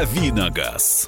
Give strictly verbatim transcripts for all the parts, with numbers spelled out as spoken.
«Дави на газ».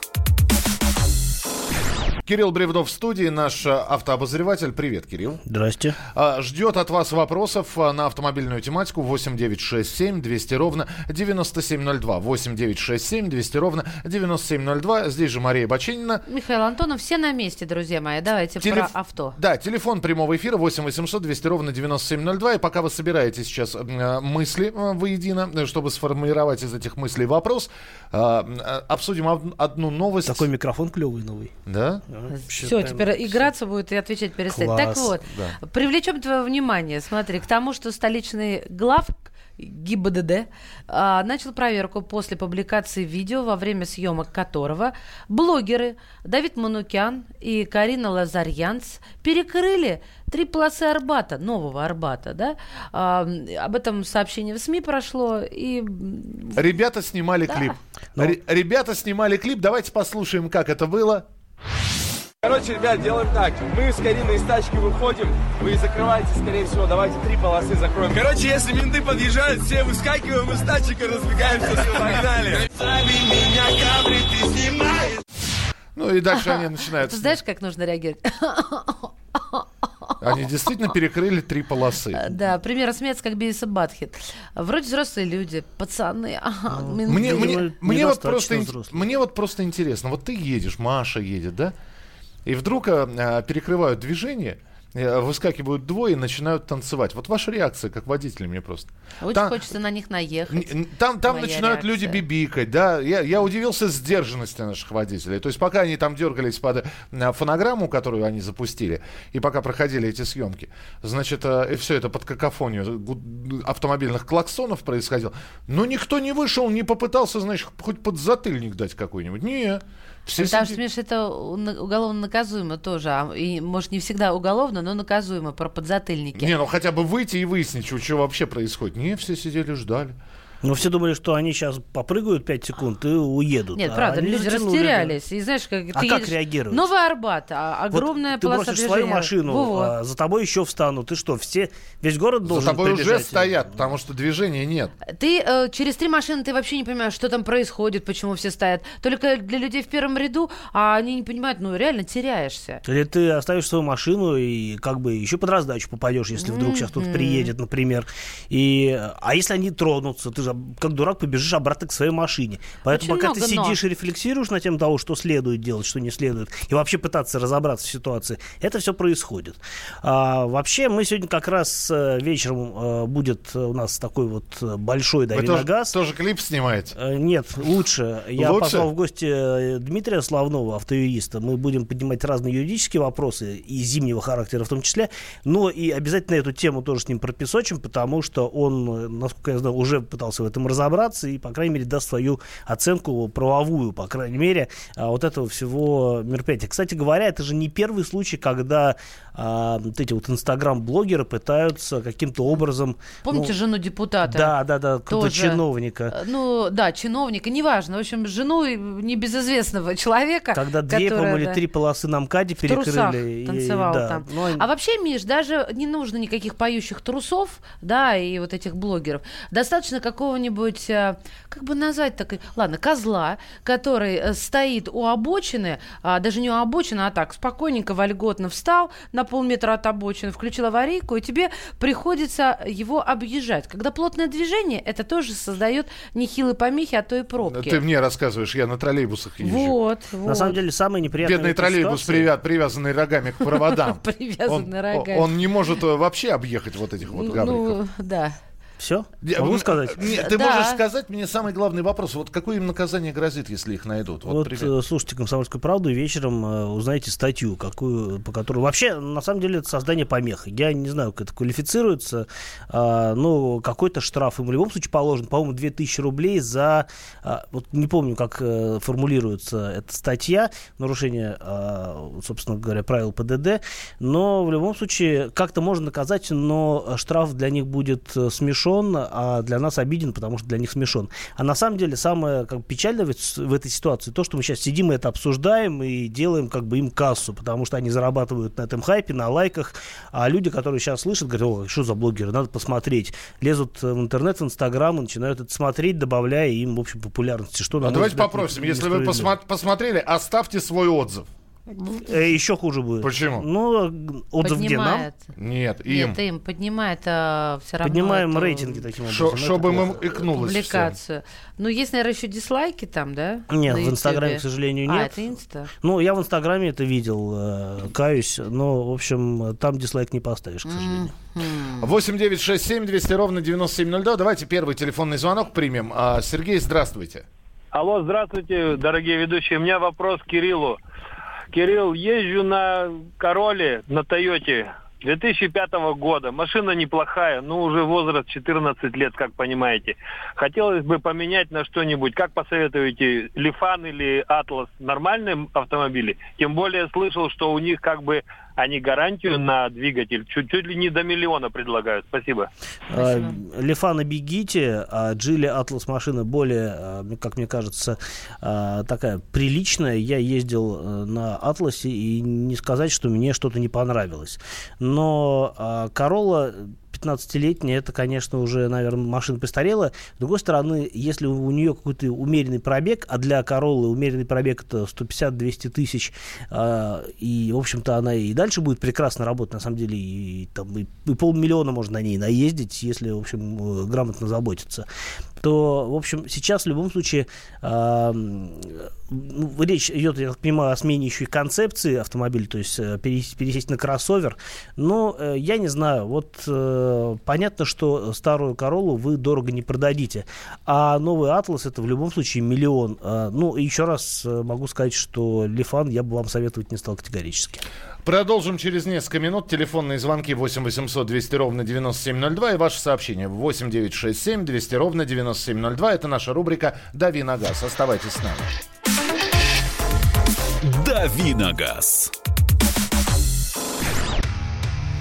Кирилл Бревдо в студии, наш автообозреватель. Привет, Кирилл. Здрасте. Ждет от вас вопросов на автомобильную тематику. Восемь девять шесть семь двести ровно девяносто семь ноль два. восемь девять шесть семь двести ровно девяносто семь ноль два. Здесь же Мария Бачинина. Михаил Антонов. Все на месте, друзья мои. Давайте Телеф... про авто. Да, телефон прямого эфира восемь восемьсот двести ровно девяносто семь ноль два. И пока вы собираете сейчас мысли воедино, чтобы сформировать из этих мыслей вопрос, обсудим одну новость. Такой микрофон клевый новый. Да? Все, теперь все. Играться будет и отвечать перестать. Класс. Так вот, да. Привлечем твое внимание, смотри, к тому, что столичный глав ГИБДД а, начал проверку после публикации видео, во время съемок которого блогеры Давид Манукян и Карина Лазарьянц перекрыли три полосы Арбата, Нового Арбата, да? А, об этом сообщение в СМИ прошло. И... Ребята снимали да. клип. Но... Р- ребята снимали клип. Давайте послушаем, как это было. Короче, ребят, делаем так. Мы с Кариной из тачки выходим. Вы закрываете, скорее всего. Давайте три полосы закроем. Короче, если менты подъезжают, все выскакиваем из тачек и разбегаемся. Все, погнали. Ну и дальше они начинают. Ты знаешь, как нужно реагировать? Они действительно перекрыли три полосы. Да, пример смеется, как Бивис и Баттхед. Вроде взрослые люди, пацаны. Ага, ну, мне, мне, мне, вот просто, мне вот просто интересно. Вот ты едешь, Маша едет, да? И вдруг а, перекрывают движение, выскакивают двое и начинают танцевать. Вот ваша реакция, как водитель, мне просто. Очень там, хочется на них наехать. Там, там начинают реакция. Люди бибикать, да. Я, я удивился сдержанности наших водителей. То есть пока они там дергались под фонограмму, которую они запустили, и пока проходили эти съемки, значит, все это под какофонию автомобильных клаксонов происходило. Но никто не вышел, не попытался, значит, хоть подзатыльник дать какой-нибудь. Не. Все Потому сидит... что, Миш, это уголовно наказуемо тоже. И, может, не всегда уголовно, но наказуемо про подзатыльники. Не, ну хотя бы выйти и выяснить, что, что вообще происходит. Не, все сидели, ждали. Ну, все думали, что они сейчас попрыгают пять секунд и уедут. Нет, а правда, люди затянули. Растерялись. И знаешь, как а ты как едешь... реагируют? Новый Арбат, огромная вот полоса движения. Ты бросишь свою машину, Во-во. а за тобой еще встанут. И что, все, весь город должен прибежать? За тобой прибежать. Уже стоят, потому что движения нет. Ты э, через три машины, ты вообще не понимаешь, что там происходит, почему все стоят. Только для людей в первом ряду, а они не понимают, ну, реально теряешься. Или ты оставишь свою машину и как бы еще под раздачу попадешь, если вдруг mm-hmm. сейчас кто-то приедет, например. И... А если они тронутся, ты же как дурак побежишь обратно к своей машине. Поэтому очень пока ты сидишь но. и рефлексируешь на тему того, что следует делать, что не следует, и вообще пытаться разобраться в ситуации, это все происходит. А, вообще мы сегодня как раз вечером а, будет у нас такой вот большой «Дави на газ». Тоже клип снимаете? А, нет, лучше. Я лучше? позвал в гости Дмитрия Славнова, автоюриста. Мы будем поднимать разные юридические вопросы, и зимнего характера в том числе, но и обязательно эту тему тоже с ним пропесочим, потому что он, насколько я знаю, уже пытался в этом разобраться и, по крайней мере, даст свою оценку правовую, по крайней мере, вот этого всего мероприятия. Кстати говоря, это же не первый случай, когда а, вот эти вот инстаграм-блогеры пытаются каким-то образом... Помните ну, жену депутата? Да, да, да, какого-то чиновника. Ну, да, чиновника, неважно. В общем, жену небезызвестного человека. Когда две, по-моему, или да, три полосы на МКАДе перекрыли. В трусах и, танцевал и, да, там. Но... А вообще, Миш, даже не нужно никаких поющих трусов, да, и вот этих блогеров. Достаточно какого какого-нибудь, как бы назвать так, ладно, козла, который стоит у обочины, а, даже не у обочины, а так, спокойненько, вольготно встал на полметра от обочины, включил аварийку, и тебе приходится его объезжать. Когда плотное движение, это тоже создает нехилые помехи, а то и пробки. Ты мне рассказываешь, я на троллейбусах езжу. Вот, вот. На самом деле, самое неприятное... Бедный троллейбус, привязанный рогами к проводам. Привязанный рогами. Он не может вообще объехать вот этих вот гавриков. Ну, да. Все? Могу сказать? Нет, ты да. можешь сказать мне самый главный вопрос. Вот какое им наказание грозит, если их найдут? Вот, вот слушайте «Комсомольскую правду» и вечером э, узнаете статью, какую, по которой... Вообще, на самом деле, это создание помех. Я не знаю, как это квалифицируется, э, но какой-то штраф им в любом случае положен. По-моему, две тысячи рублей за... Э, вот не помню, как э, формулируется эта статья, нарушение, э, собственно говоря, правил ПДД. Но в любом случае, как-то можно наказать, но штраф для них будет смешон. смешон, а для нас обиден, потому что для них смешон. А на самом деле самое как, печальное в, в этой ситуации то, что мы сейчас сидим и это обсуждаем и делаем как бы им кассу, потому что они зарабатывают на этом хайпе, на лайках, а люди, которые сейчас слышат, говорят, о, что за блогеры, надо посмотреть. Лезут в интернет, в Инстаграм и начинают это смотреть, добавляя им, в общем, популярности. Что, а давайте взгляд, попросим, если вы посма- посмотрели, оставьте свой отзыв. Еще хуже будет. Почему? Ну, отзыв поднимает. Где нам? Нет, им. Нет, им. Поднимает а, все равно. Поднимаем эту... рейтинги таким образом. Чтобы им икнулось. Публикацию. Ну, есть, наверное, еще дизлайки там, да? Нет, в Инстаграме, к сожалению, нет. А, это Инста? Ну, я в Инстаграме это видел, каюсь. Но, в общем, там дизлайк не поставишь, к сожалению. восемь девять шесть семь двести ровно девяносто семь ноль два. Давайте первый телефонный звонок примем. Сергей, здравствуйте. Алло, здравствуйте, дорогие ведущие. У меня вопрос к Кириллу. Кирилл, езжу на Короле, на Тойоте две тысячи пятого года. Машина неплохая, но уже возраст четырнадцать лет, как понимаете. Хотелось бы поменять на что-нибудь. Как посоветуете, Лифан или Атлас? Нормальные автомобили? Тем более слышал, что у них как бы... Они гарантию на двигатель чуть-чуть ли не до миллиона предлагают. Спасибо. Лифана бегите, а Geely Atlas машина более, как мне кажется, такая приличная. Я ездил на Атласе и не сказать, что мне что-то не понравилось. Но Королла пятнадцатилетняя, это, конечно, уже, наверное, машина постарела. С другой стороны, если у нее какой-то умеренный пробег, а для Короллы умеренный пробег это сто пятьдесят - двести тысяч, э, и, в общем-то, она и дальше будет прекрасно работать, на самом деле, и, там, и, и полмиллиона можно на ней наездить, если, в общем, грамотно заботиться, то, в общем, сейчас, в любом случае, э, речь идет, я так понимаю, о смене еще и концепции автомобиля, то есть пересесть, пересесть на кроссовер, но э, я не знаю, вот... Э, понятно, что старую Короллу вы дорого не продадите. А новый Атлас это в любом случае миллион. Ну, еще раз могу сказать, что Лифан я бы вам советовать не стал категорически. Продолжим через несколько минут. Телефонные звонки восемь восемьсот двести ровно девяносто семь ноль два и ваше сообщение восемь девять шесть семь двести ровно девяносто семь ноль два. Это наша рубрика «Дави на газ». Оставайтесь с нами. «Дави на газ».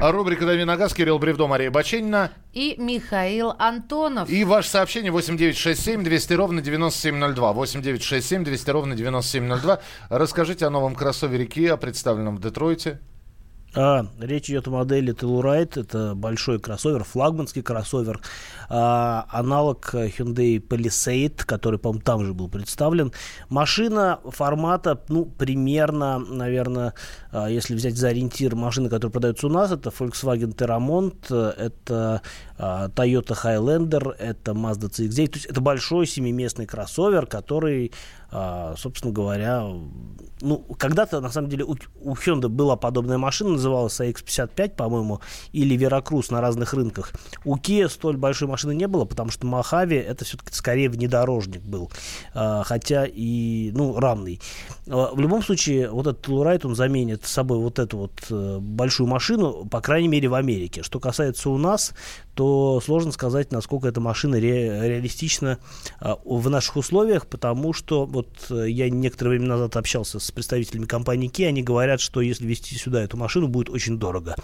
Рубрика «Дави на газ», Кирилл Бревдо, Мария Бачинина. И Михаил Антонов. И ваше сообщение восемь девять шесть семь двести ровно девяносто семь ноль два. восемь девять шесть семь двести ровно девяносто семь ноль два. Расскажите о новом кроссовере Kia, представленном в Детройте. А, речь идет о модели Telluride. Это большой кроссовер, флагманский кроссовер. А, аналог Hyundai Palisade, который, по-моему, там же был представлен. Машина формата, ну, примерно, наверное, если взять за ориентир машины, которые продаются у нас, это Volkswagen Teramont, это а, Toyota Highlander, это Mazda си икс девять. То есть это большой семиместный кроссовер, который... Uh, собственно говоря, ну, когда-то, на самом деле, у, у Hyundai была подобная машина, называлась икс пятьдесят пять, по-моему, или Veracruz на разных рынках. У Kia столь большой машины не было, потому что Mojave это все-таки скорее внедорожник был, uh, хотя и, ну, равный. Uh, в любом случае, вот этот Telluride, он заменит собой вот эту вот uh, большую машину, по крайней мере, в Америке. Что касается у нас, то сложно сказать, насколько эта машина ре- реалистична uh, в наших условиях, потому что вот я некоторое время назад общался с представителями компании Kia, они говорят, что если везти сюда эту машину, будет очень дорого.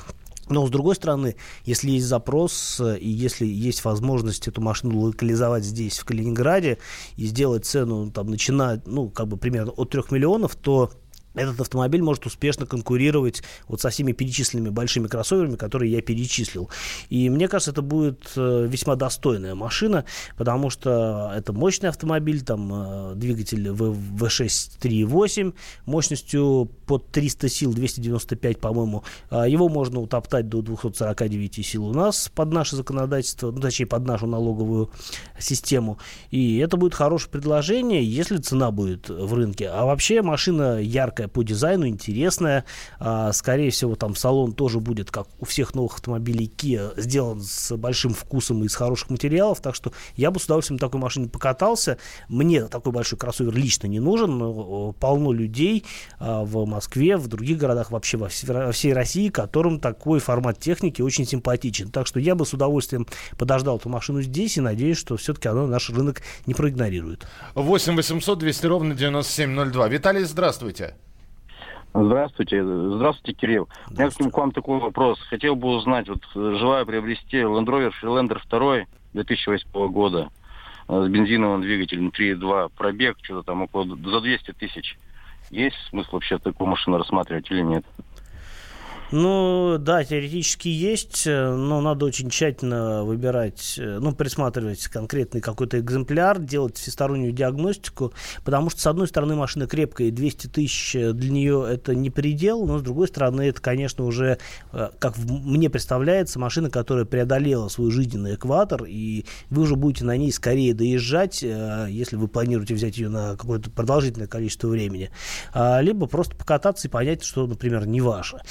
Но, с другой стороны, если есть запрос и если есть возможность эту машину локализовать здесь, в Калининграде, и сделать цену, там, начиная, ну, как бы, примерно от трех миллионов, то... этот автомобиль может успешно конкурировать вот со всеми перечисленными большими кроссоверами, которые я перечислил. И мне кажется, это будет весьма достойная машина, потому что это мощный автомобиль, там двигатель ви шесть три восемь мощностью под триста сил, двести девяносто пять, по-моему. Его можно утоптать до двести сорок девять сил у нас под наше законодательство, ну, точнее, под нашу налоговую систему. И это будет хорошее предложение, если цена будет в рынке. А вообще машина яркая, яркая, по дизайну интересная. А, скорее всего, там салон тоже будет, как у всех новых автомобилей Kia, сделан с большим вкусом и из хороших материалов. Так что я бы с удовольствием на такой машине покатался. Мне такой большой кроссовер лично не нужен, но полно людей а, в Москве, в других городах, вообще во всей, во всей России, которым такой формат техники очень симпатичен. Так что я бы с удовольствием подождал эту машину здесь и надеюсь, что все-таки она наш рынок не проигнорирует. восемь восемьсот двести ровно девяносто семь ноль два. Виталий, здравствуйте. Здравствуйте. Здравствуйте, Кирилл. Здравствуйте. У меня к вам такой вопрос. Хотел бы узнать, вот желаю приобрести Land Rover Freelander два две тысячи восьмого года с бензиновым двигателем три и два, пробег что-то там около за двести тысяч. Есть смысл вообще такую машину рассматривать или нет? Ну, да, теоретически есть, но надо очень тщательно выбирать, ну, присматривать конкретный какой-то экземпляр, делать всестороннюю диагностику, потому что, с одной стороны, машина крепкая, и двести тысяч для нее это не предел, но, с другой стороны, это, конечно, уже, как мне представляется, машина, которая преодолела свой жизненный экватор, и вы уже будете на ней скорее доезжать, если вы планируете взять ее на какое-то продолжительное количество времени, либо просто покататься и понять, что, например, не ваша.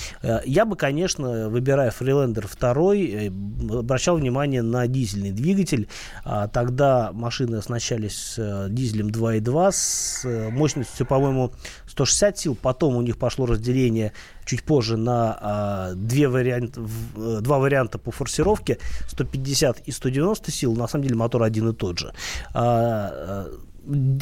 Я бы, конечно, выбирая Freelander два, обращал внимание на дизельный двигатель. Тогда машины оснащались дизелем два и два с мощностью, по-моему, сто шестьдесят сил. Потом у них пошло разделение чуть позже на две варианта, два варианта по форсировке, сто пятьдесят и сто девяносто сил. На самом деле мотор один и тот же.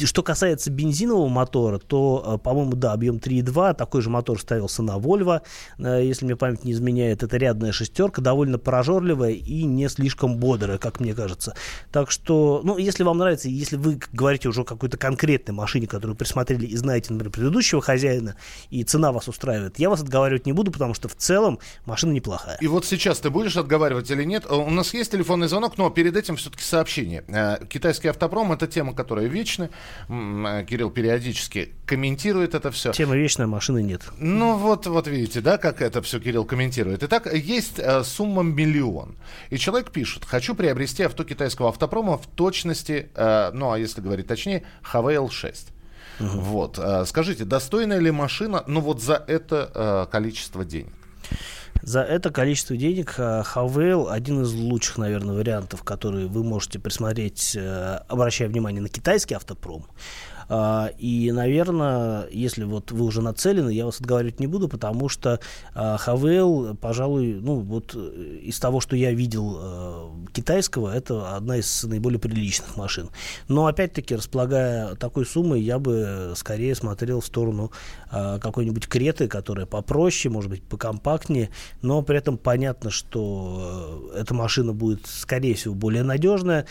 Что касается бензинового мотора, то, по-моему, да, объем три и два, такой же мотор ставился на Volvo, если мне память не изменяет, это рядная шестерка, довольно прожорливая и не слишком бодрая, как мне кажется. Так что, ну, если вам нравится, если вы говорите уже о какой-то конкретной машине, которую присмотрели и знаете, например, предыдущего хозяина, и цена вас устраивает, я вас отговаривать не буду, потому что в целом машина неплохая. И вот сейчас ты будешь отговаривать или нет? У нас есть телефонный звонок, но перед этим все-таки сообщение. Китайский автопром — это тема, которая вечная. Кирилл периодически комментирует это все. Тема вечная, машины нет. Ну вот, вот видите, да, как это все Кирилл комментирует. Итак, есть э, сумма миллион. И человек пишет: хочу приобрести авто китайского автопрома в точности, э, ну а если говорить точнее, Haval шесть. Угу. Вот, э, скажите, достойная ли машина, ну вот за это э, количество денег? За это количество денег Haval один из лучших, наверное, вариантов, которые вы можете присмотреть, обращая внимание на китайский автопром. И, наверное, если вот вы уже нацелены, я вас отговаривать не буду, потому что Haval, пожалуй, ну вот из того, что я видел китайского, это одна из наиболее приличных машин. Но, опять-таки, располагая такой суммой, я бы скорее смотрел в сторону какой-нибудь Креты, которая попроще, может быть, покомпактнее, но при этом понятно, что эта машина будет, скорее всего, более надежная,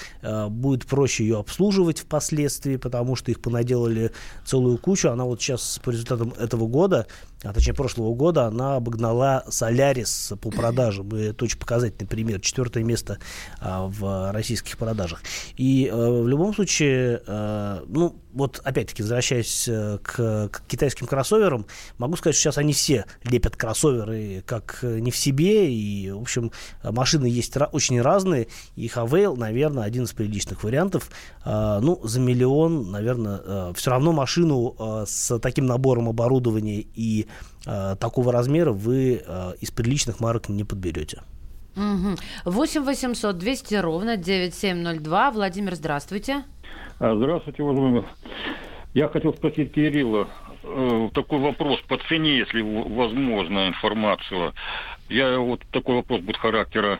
будет проще ее обслуживать впоследствии, потому что их понадежнее делали целую кучу. Она вот сейчас по результатам этого года, а точнее прошлого года, она обогнала Solaris по продажам. И это очень показательный пример. Четвертое место а, в российских продажах. И а, в любом случае, а, ну, вот опять-таки, возвращаясь к, к китайским кроссоверам, могу сказать, что сейчас они все лепят кроссоверы как не в себе. И, в общем, машины есть очень разные. И Haval, наверное, один из приличных вариантов. А, ну, за миллион, наверное, все равно машину с таким набором оборудования и такого размера вы из приличных марок не подберете. восемь восемьсот двести ровно девяносто семь ноль два. Владимир, здравствуйте. Здравствуйте, Владимир. Я хотел спросить Кирилла такой вопрос по цене, если возможно, информацию. Я вот такой вопрос будет характера.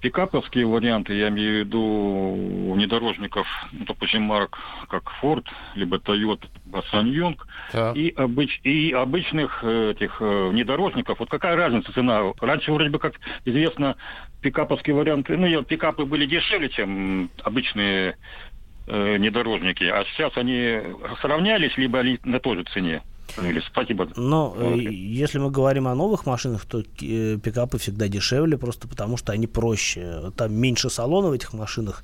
Пикаповские варианты, я имею в виду внедорожников, ну, допустим, марок как Ford, либо Toyota, SsangYong, да. и, обыч, и обычных этих внедорожников. Вот какая разница цена? Раньше, вроде бы, как известно, пикаповские варианты, ну, пикапы были дешевле, чем обычные э, внедорожники, а сейчас они сравнялись, либо они на той же цене. Спасибо. Но если мы говорим о новых машинах, то пикапы всегда дешевле, просто потому что они проще. Там меньше салона в этих машинах.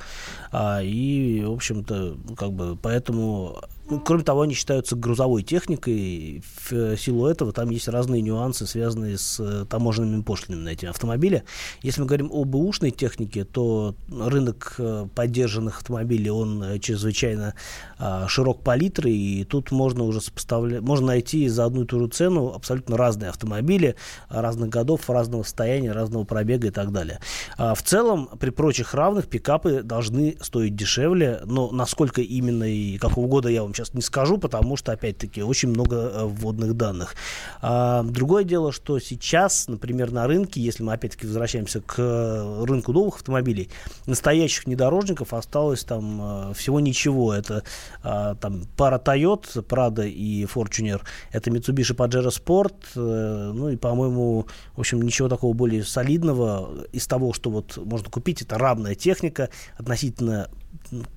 И, в общем-то, как бы поэтому Кроме того, они считаются грузовой техникой. В силу этого там есть разные нюансы, связанные с таможенными пошлинами на эти автомобили. Если мы говорим о бэушной технике, то рынок подержанных автомобилей, он чрезвычайно широк по литру, и тут можно уже сопоставлять, можно найти за одну и ту же цену абсолютно разные автомобили разных годов, разного состояния, разного пробега и так далее. В целом, при прочих равных, пикапы должны стоить дешевле, но насколько именно и какого года я вам сейчас не скажу, потому что, опять-таки, очень много вводных данных. Другое дело, что сейчас, например, на рынке, если мы, опять-таки, возвращаемся к рынку новых автомобилей, настоящих внедорожников осталось там всего ничего. Это там пара Toyota, Prado и Fortuner, это Mitsubishi Pajero Sport, ну и, по-моему, в общем, ничего такого более солидного из того, что вот можно купить, это равная техника, относительно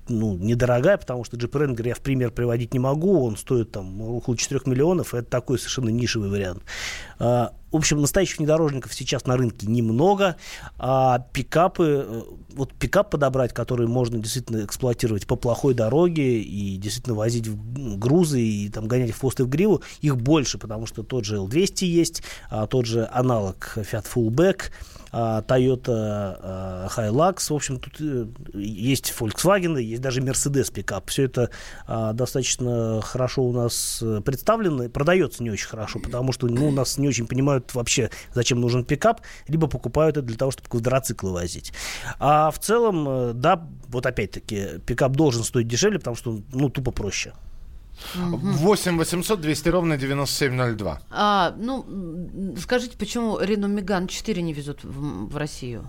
ну, недорогая, потому что Jeep Wrangler я в пример приводить не могу, он стоит там около четырех миллионов, это такой совершенно нишевый вариант. А, в общем, настоящих внедорожников сейчас на рынке немного, а пикапы, вот пикап подобрать, который можно действительно эксплуатировать по плохой дороге и действительно возить в грузы и там гонять в хвост и в гриву, их больше, потому что тот же эл двести есть, а тот же аналог Fiat Fullback, Toyota Hilux, в общем, тут есть Volkswagen, есть даже Mercedes пикап. Все это достаточно хорошо у нас представлено, продается не очень хорошо, потому что ну, у нас не очень понимают вообще, зачем нужен пикап, либо покупают это для того, чтобы квадроциклы возить. А в целом, да, вот опять-таки, пикап должен стоить дешевле, потому что он ну, тупо проще. восемь восемьсот двести ровно девяносто семь ноль два. А, ну, скажите, почему Рено Меган четыре не везут в, в Россию?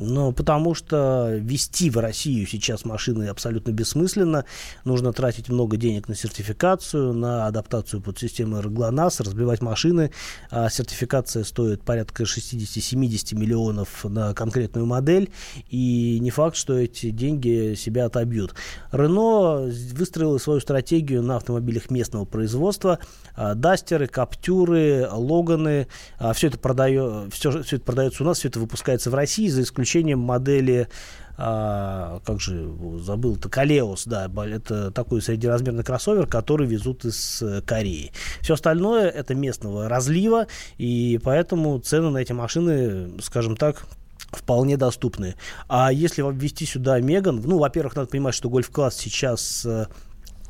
Ну, потому что везти в Россию сейчас машины абсолютно бессмысленно. Нужно тратить много денег на сертификацию, на адаптацию под систему эр глонасс, разбивать машины. А сертификация стоит порядка шестьдесят-семьдесят миллионов на конкретную модель. И не факт, что эти деньги себя отобьют. Рено выстроила свою стратегию на автомобилях местного производства. Дастеры, Каптюры, Логаны. Все это, продает, все, все это продается у нас, все это выпускается в России, за исключением Включением модели, а, как же забыл-то, Калеос, да, это такой среднеразмерный кроссовер, который везут из Кореи. Все остальное это местного разлива, и поэтому цены на эти машины, скажем так, вполне доступны. А если ввести сюда Меган, ну, во-первых, надо понимать, что гольф-класс сейчас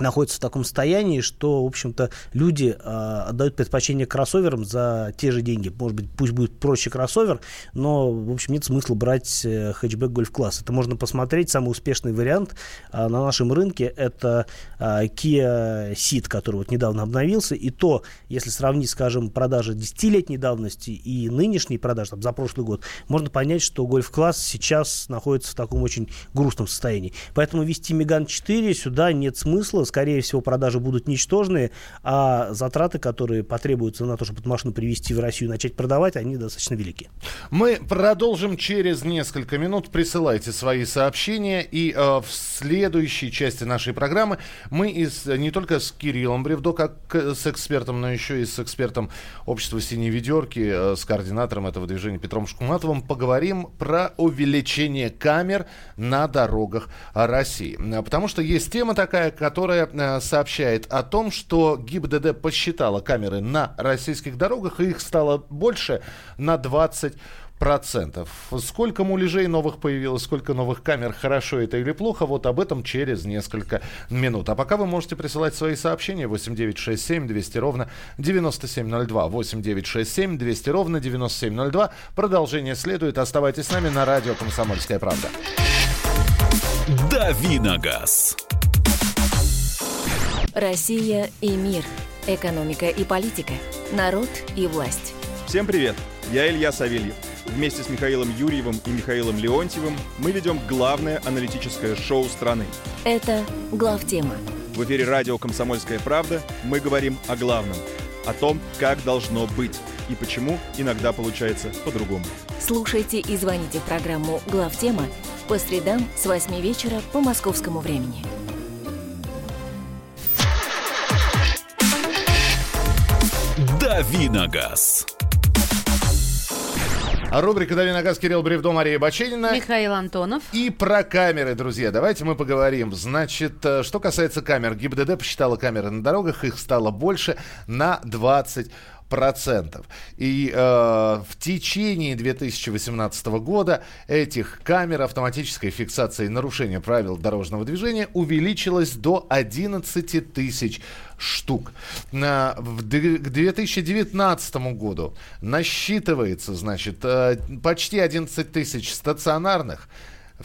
находится в таком состоянии, что, в общем-то, люди а, отдают предпочтение кроссоверам за те же деньги. Может быть, пусть будет проще кроссовер, но, в общем, нет смысла брать э, хэтчбэк гольф-класс. Это можно посмотреть. Самый успешный вариант а, на нашем рынке – это а, Kia Ceed, который вот недавно обновился. И то, если сравнить, скажем, продажи десятилетней давности и нынешние продажи там, за прошлый год, можно понять, что гольф-класс сейчас находится в таком очень грустном состоянии. Поэтому вести Megane четыре сюда нет смысла. Скорее всего, продажи будут ничтожные, а затраты, которые потребуются на то, чтобы машину привезти в Россию и начать продавать, они достаточно велики. Мы продолжим через несколько минут. Присылайте свои сообщения. И э, в следующей части нашей программы мы из, не только с Кириллом Бревдо, как с экспертом, но еще и с экспертом общества «Синей ведерки», э, с координатором этого движения Петром Шкуматовым поговорим про увеличение камер на дорогах России. Потому что есть тема такая, которая сообщает о том, что ГИБДД посчитала камеры на российских дорогах, и их стало больше на двадцать процентов. Сколько муляжей новых появилось, сколько новых камер, хорошо это или плохо, вот об этом через несколько минут. А пока вы можете присылать свои сообщения восемь девять шесть семь двести ровно девяносто семь ноль два. восемь девять шесть семь двести ровно девяносто семь ноль два. Продолжение следует. Оставайтесь с нами на радио «Комсомольская правда». Дави на газ. Россия и мир. Экономика и политика. Народ и власть. Всем привет! Я Илья Савельев. Вместе с Михаилом Юрьевым и Михаилом Леонтьевым мы ведем главное аналитическое шоу страны. Это «Главтема». В эфире радио «Комсомольская правда» мы говорим о главном. О том, как должно быть и почему иногда получается по-другому. Слушайте и звоните в программу «Главтема» по средам с восьми вечера по московскому времени. Дави на газ. Рубрика «Дави на газ», Кирилл Бревдо, Мария Бачинина. Михаил Антонов. И про камеры, друзья. Давайте мы поговорим. Значит, что касается камер. ГИБДД посчитала камеры на дорогах. Их стало больше на двадцать процентов. И э, в течение две тысячи восемнадцатого года этих камер автоматической фиксации нарушения правил дорожного движения увеличилось до одиннадцать тысяч штук. К две тысячи девятнадцатому году насчитывается, значит, почти одиннадцать тысяч стационарных,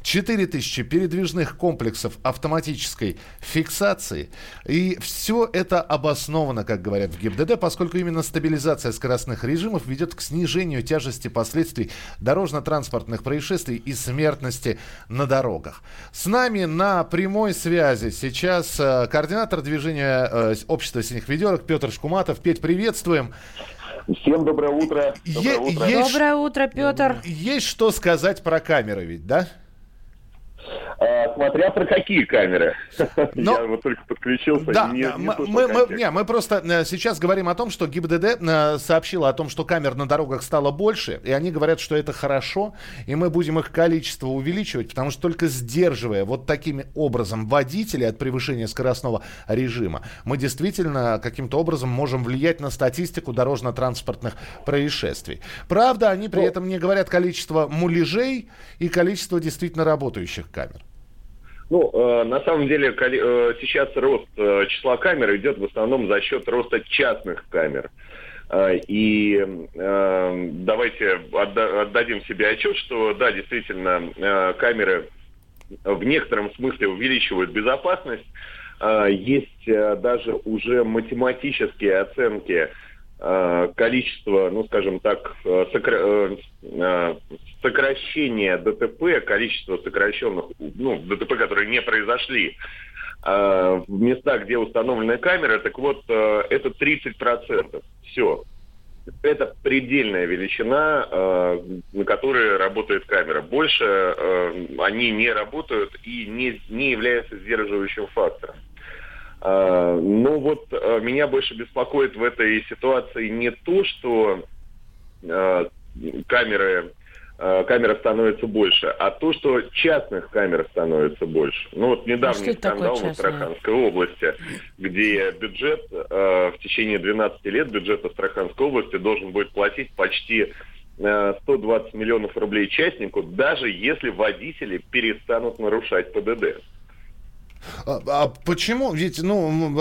четыре тысячи передвижных комплексов автоматической фиксации. И все это обосновано, как говорят в ГИБДД, поскольку именно стабилизация скоростных режимов ведет к снижению тяжести последствий дорожно-транспортных происшествий и смертности на дорогах. С нами на прямой связи сейчас координатор движения Общества синих ведерок Петр Шкуматов. Петь, приветствуем. Всем доброе утро. Доброе е- утро. Есть... Доброе утро, Петр. Есть что сказать про камеры ведь, да? А, смотря про какие камеры. Но... Я вот только подключился. Да, не, мы, не мы, мы, не, мы просто сейчас говорим о том, что ГИБДД сообщила о том, что камер на дорогах стало больше, и они говорят, что это хорошо, и мы будем их количество увеличивать, потому что только сдерживая вот таким образом водителей от превышения скоростного режима, мы действительно каким-то образом можем влиять на статистику дорожно-транспортных происшествий. Правда, они при этом не говорят количество муляжей и количество действительно работающих камер. Ну, э, на самом деле, коли, э, сейчас рост э, числа камер идет в основном за счет роста частных камер. Э, и э, давайте отда- отдадим себе отчет, что, да, действительно, э, камеры в некотором смысле увеличивают безопасность. Э, есть э, даже уже математические оценки э, количества, ну, скажем так, сокра- э, э, сокращение ДТП, количество сокращенных, ну, ДТП, которые не произошли, э, в местах, где установлены камеры, так вот, э, это тридцать процентов. Все. Это предельная величина, э, на которой работает камера. Больше э, они не работают и не, не являются сдерживающим фактором. Э, ну вот, э, меня больше беспокоит в этой ситуации не то, что э, камеры... камера становится больше, а то, что частных камер становится больше. Ну вот недавний скандал в Астраханской области, где бюджет э, в течение двенадцати лет бюджет Астраханской области должен будет платить почти э, сто двадцать миллионов рублей частнику, даже если водители перестанут нарушать ПДД. А, а почему? Ведь, ну,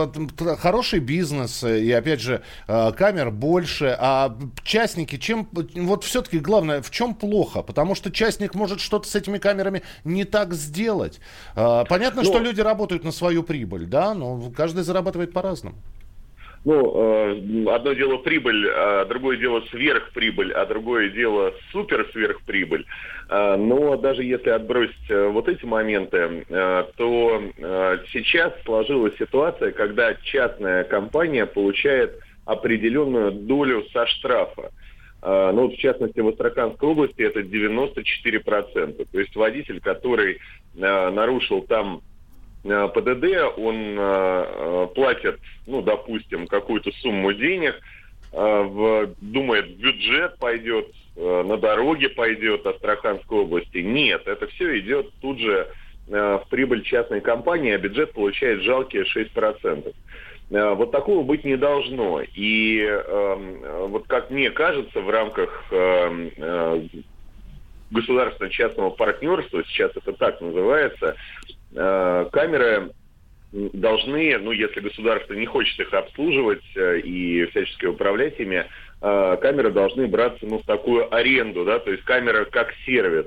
хороший бизнес, и, опять же, камер больше, а частники чем... Вот все-таки главное, в чем плохо? Потому что частник может что-то с этими камерами не так сделать. Понятно, но... что люди работают на свою прибыль, да, но каждый зарабатывает по-разному. Ну, одно дело прибыль, а другое дело сверхприбыль, а другое дело суперсверхприбыль. Но даже если отбросить вот эти моменты, то сейчас сложилась ситуация, когда частная компания получает определенную долю со штрафа. Ну, в частности, в Астраханской области это девяносто четыре процента. То есть водитель, который нарушил там ПДД, он э, платит, ну, допустим, какую-то сумму денег, э, в, думает, в бюджет пойдет, э, на дороге пойдет Астраханской области. Нет, это все идет тут же э, в прибыль частной компании, а бюджет получает жалкие шесть процентов. Э, вот такого быть не должно. И э, вот как мне кажется, в рамках э, э, государственно-частного партнерства, сейчас это так называется, камеры должны, ну, если государство не хочет их обслуживать и всячески управлять ими, камеры должны браться, ну, в такую аренду, да, то есть камера как сервис.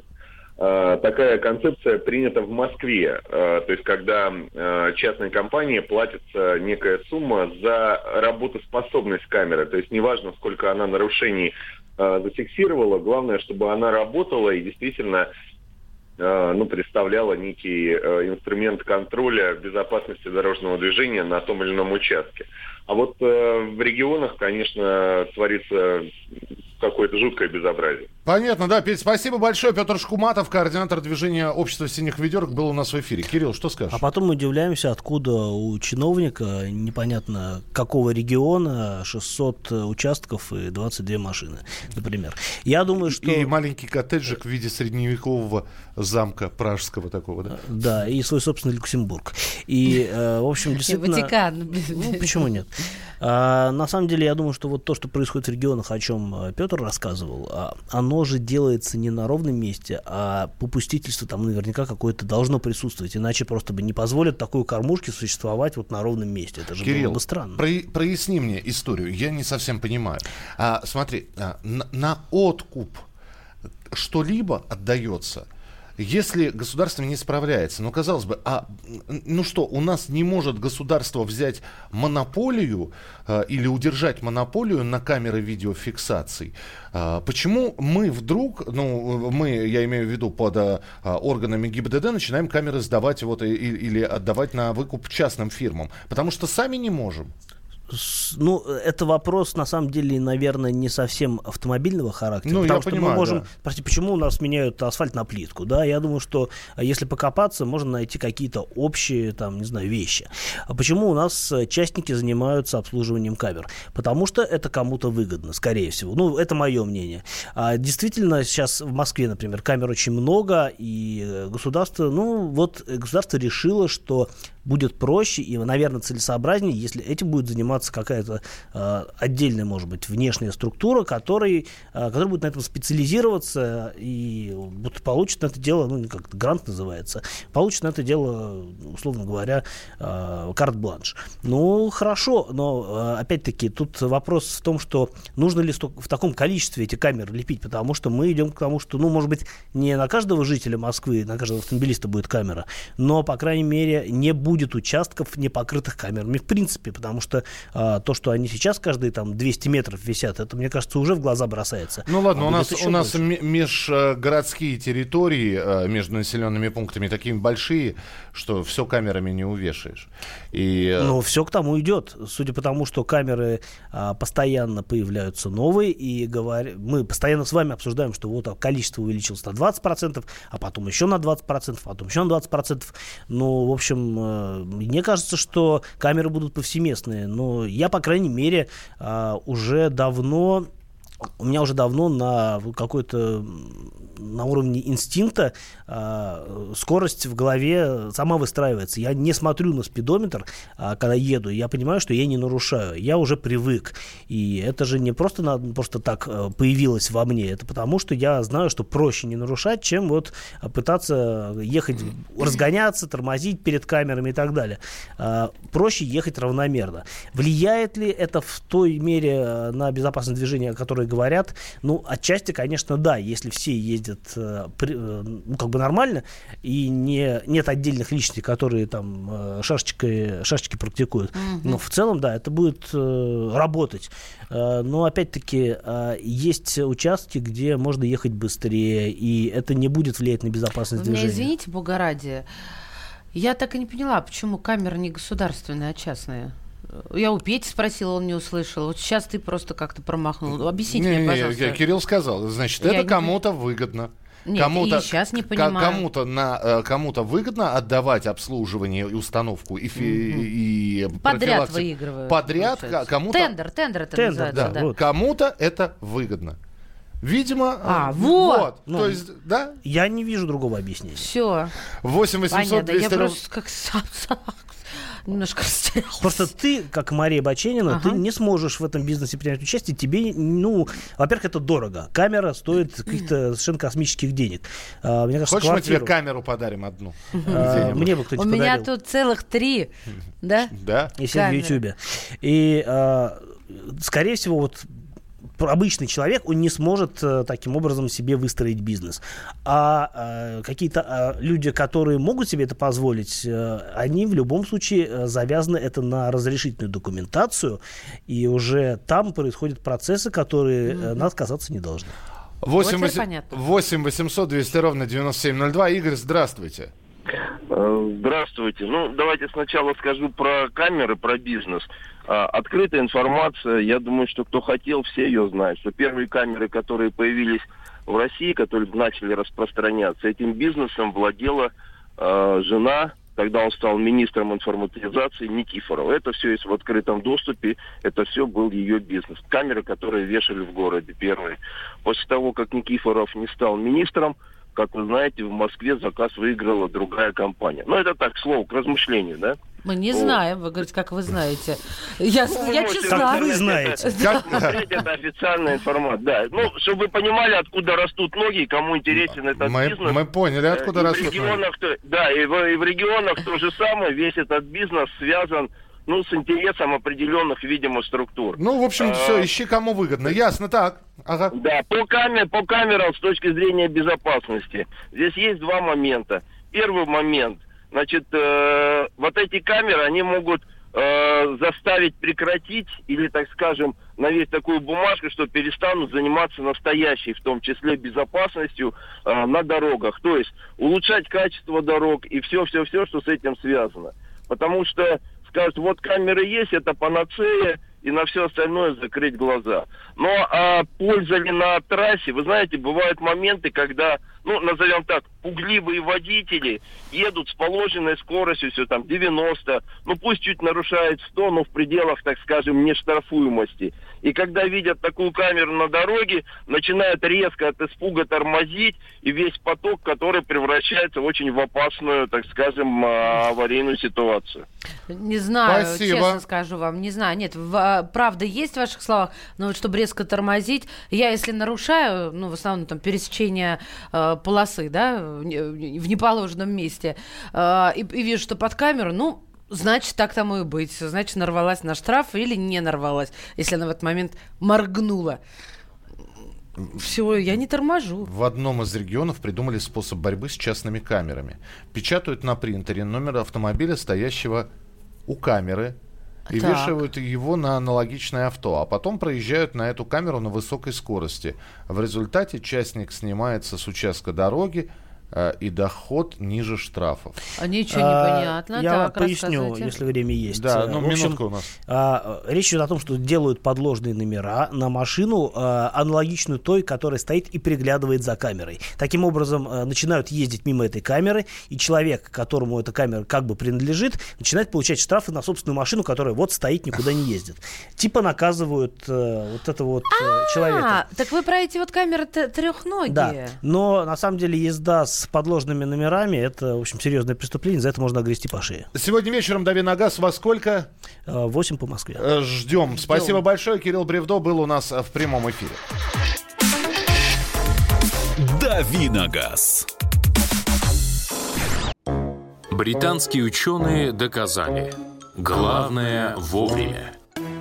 Такая концепция принята в Москве, то есть когда частной компании платится некая сумма за работоспособность камеры, то есть неважно, сколько она нарушений зафиксировала, главное, чтобы она работала и действительно, ну, представляла некий инструмент контроля безопасности дорожного движения на том или ином участке. А вот в регионах, конечно, творится какое-то жуткое безобразие. Понятно, да, Петь, спасибо большое. Петр Шкуматов, координатор движения Общества синих ведерок, был у нас в эфире. Кирилл, что скажешь? А потом мы удивляемся, откуда у чиновника, непонятно какого региона, шестьсот участков и двадцать две машины, например. Я думаю, что... И маленький коттеджик в виде средневекового замка пражского такого, да? Да, и свой собственный Люксембург. И, в общем, действительно... Ватикан. Ну, почему нет? На самом деле, я думаю, что вот то, что происходит в регионах, о чем Петр рассказывал, оно же делается не на ровном месте, а попустительство там наверняка какое-то должно присутствовать, иначе просто бы не позволят такой кормушке существовать вот на ровном месте. Это же Кирилл, было бы странно. Про- проясни мне историю, я не совсем понимаю. А, смотри, а, на, на откуп что-либо отдается, если государство не справляется. Ну, казалось бы, а ну что, у нас не может государство взять монополию э, или удержать монополию на камеры видеофиксаций? Э, почему мы вдруг, ну, мы, я имею в виду, под э, органами ГИБДД начинаем камеры сдавать вот, и, или отдавать на выкуп частным фирмам? Потому что сами не можем. Ну, это вопрос, на самом деле, наверное, не совсем автомобильного характера. Ну, потому что понимаю, мы можем... Да. Простите, почему у нас меняют асфальт на плитку? Да, я думаю, что если покопаться, можно найти какие-то общие, там, не знаю, вещи. А почему у нас частники занимаются обслуживанием камер? Потому что это кому-то выгодно, скорее всего. Ну, это мое мнение. А действительно, сейчас в Москве, например, камер очень много, и государство, ну, вот государство решило, что будет проще и, наверное, целесообразнее, если этим будет заниматься какая-то э, отдельная, может быть, внешняя структура, который, э, которая будет на этом специализироваться и получит на это дело, ну, как грант называется, получит на это дело, условно говоря, э, карт-бланш. Ну, хорошо, но, э, опять-таки, тут вопрос в том, что нужно ли в таком количестве эти камеры лепить, потому что мы идем к тому, что, ну, может быть, не на каждого жителя Москвы, на каждого автомобилиста будет камера, но, по крайней мере, не будет будет участков, не покрытых камерами в принципе, потому что а, то, что они сейчас каждые там двести метров висят, это, мне кажется, уже в глаза бросается. Ну ладно, а у нас, у нас м- межгородские территории а, между населенными пунктами такие большие, что все камерами не увешаешь. И... Но все к тому идет. Судя по тому, что камеры а, постоянно появляются новые, и говор... мы постоянно с вами обсуждаем, что вот количество увеличилось на двадцать процентов, а потом еще на двадцать процентов, потом еще на двадцать процентов. Ну, в общем... Мне кажется, что камеры будут повсеместные, но я, по крайней мере, уже давно... У меня уже давно на какой-то на уровне инстинкта э, скорость в голове сама выстраивается. Я не смотрю на спидометр, э, когда еду. Я понимаю, что я не нарушаю. Я уже привык. И это же не просто, на, просто так э, появилось во мне. Это потому, что я знаю, что проще не нарушать, чем вот пытаться ехать, разгоняться, тормозить перед камерами и так далее. Э, проще ехать равномерно. Влияет ли это в той мере на безопасность движения, о которой говорят? Ну, отчасти, конечно, да. Если все ездят э, при, э, ну, как бы нормально, и не, нет отдельных личностей, которые там э, шашечкой, шашечки практикуют. Mm-hmm. Но в целом, да, это будет э, работать. Э, но, опять-таки, э, есть участки, где можно ехать быстрее, и это не будет влиять на безопасность движения. Вы меня извините, бога ради, я так и не поняла, почему камеры не государственные, а частные. Я у Пети спросила, он не услышал. Вот сейчас ты просто как-то промахнул. Объясните не, мне, пожалуйста. Я, Кирилл сказал, значит, я это не... кому-то выгодно. Нет, кому-то, и сейчас не понимаю. Кому-то, на, кому-то выгодно отдавать обслуживание и установку. И, mm-hmm. и подряд выигрывают. Подряд получается. Кому-то... Тендер, тендер это тендер, называется. Да. Да. Вот. Кому-то это выгодно. Видимо, а, вот. вот. Ну, то есть, да? Я не вижу другого объяснения. Все. восемь восемьсот двести... Я просто как сам-сам... Немножко растерялась. Просто ты, как Мария Бачинина, ага. ты не сможешь в этом бизнесе принять участие. Тебе, ну, во-первых, это дорого. Камера стоит каких-то совершенно космических денег. А, мне кажется, хочешь, квартиру... мы тебе камеру подарим одну? А, мне бы кто-нибудь У подарил. меня тут целых три, да? Да. И все в Ютьюбе. И, а, скорее всего, вот... обычный человек, он не сможет э, таким образом себе выстроить бизнес. А э, какие-то э, люди, которые могут себе это позволить, э, они в любом случае э, завязаны это на разрешительную документацию, и уже там происходят процессы, которые э, нас касаться не должны. восемь восемьсот двести ровно девяносто семь ноль два. Игорь, здравствуйте. Здравствуйте. Ну, давайте сначала скажу про камеры, про бизнес. Открытая информация, я думаю, что кто хотел, все ее знают, что первые камеры, которые появились в России, которые начали распространяться, этим бизнесом владела э, жена, когда он стал министром информатизации, Никифоров. Это все есть в открытом доступе, это все был ее бизнес. Камеры, которые вешали в городе первые. После того, как Никифоров не стал министром, как вы знаете, в Москве заказ выиграла другая компания. Ну, это так, слово к размышлению, да? Мы не знаем, вы говорите, как вы знаете. Я, ну, я ну, честна. Как вы знаете. Как смотреть, это официальная информация. Да. Ну, чтобы вы понимали, откуда растут ноги, кому интересен этот мы, бизнес. Мы поняли, откуда и растут ноги. Да, и в, и в регионах то же самое. Весь этот бизнес связан ну, с интересом определенных, видимо, структур. Ну, в общем, а, все, ищи, кому выгодно. Ясно, так. Ага. Да, по, камер, по камерам с точки зрения безопасности. Здесь есть два момента. Первый момент. Значит, э, вот эти камеры, они могут э, заставить прекратить или, так скажем, навесить такую бумажку, что перестанут заниматься настоящей, в том числе, безопасностью э, на дорогах. То есть улучшать качество дорог и все-все-все, что с этим связано. Потому что скажут, вот камеры есть, это панацея, и на все остальное закрыть глаза. Но а польза ли на трассе? Вы знаете, бывают моменты, когда, ну, назовем так, пугливые водители едут с положенной скоростью, все там девяносто, ну, пусть чуть нарушает сто, но в пределах, так скажем, нештрафуемости. И когда видят такую камеру на дороге, начинают резко от испуга тормозить, и весь поток, который превращается очень в опасную, так скажем, аварийную ситуацию. Не знаю, спасибо. Честно скажу вам, не знаю, нет, в, правда есть в ваших словах, но вот чтобы резко тормозить, я если нарушаю, ну, в основном там пересечение э, полосы, да, в, в неположенном месте, э, и, и вижу, что под камеру, ну, значит, так тому и быть. Значит, нарвалась на штраф или не нарвалась, если она в этот момент моргнула. Все, я не торможу. В одном из регионов придумали способ борьбы с частными камерами. Печатают на принтере номер автомобиля, стоящего у камеры, и так вешают его на аналогичное авто, а потом проезжают на эту камеру на высокой скорости. В результате частник снимается с участка дороги, и доход ниже штрафов. А ничего не понятно. А, я так, вам поясню, рассказывайте, если время есть. Да, ну, в общем, минутка у нас. А, речь идет о том, что делают подложные номера на машину, а, аналогичную той, которая стоит и приглядывает за камерой. Таким образом, а, начинают ездить мимо этой камеры, и человек, которому эта камера как бы принадлежит, начинает получать штрафы на собственную машину, которая вот стоит, никуда не ездит. Типа наказывают а, вот этого вот а, человека. Так вы про эти вот камеры трехногие. Да, но на самом деле езда с с подложными номерами, это, в общем, серьезное преступление, за это можно огрести по шее. Сегодня вечером «Дави на газ» во сколько? восемь по Москве. Ждем. Ждем. Спасибо большое. Кирилл Бревдо был у нас в прямом эфире. «Дави на газ». Британские ученые доказали. Главное вовремя.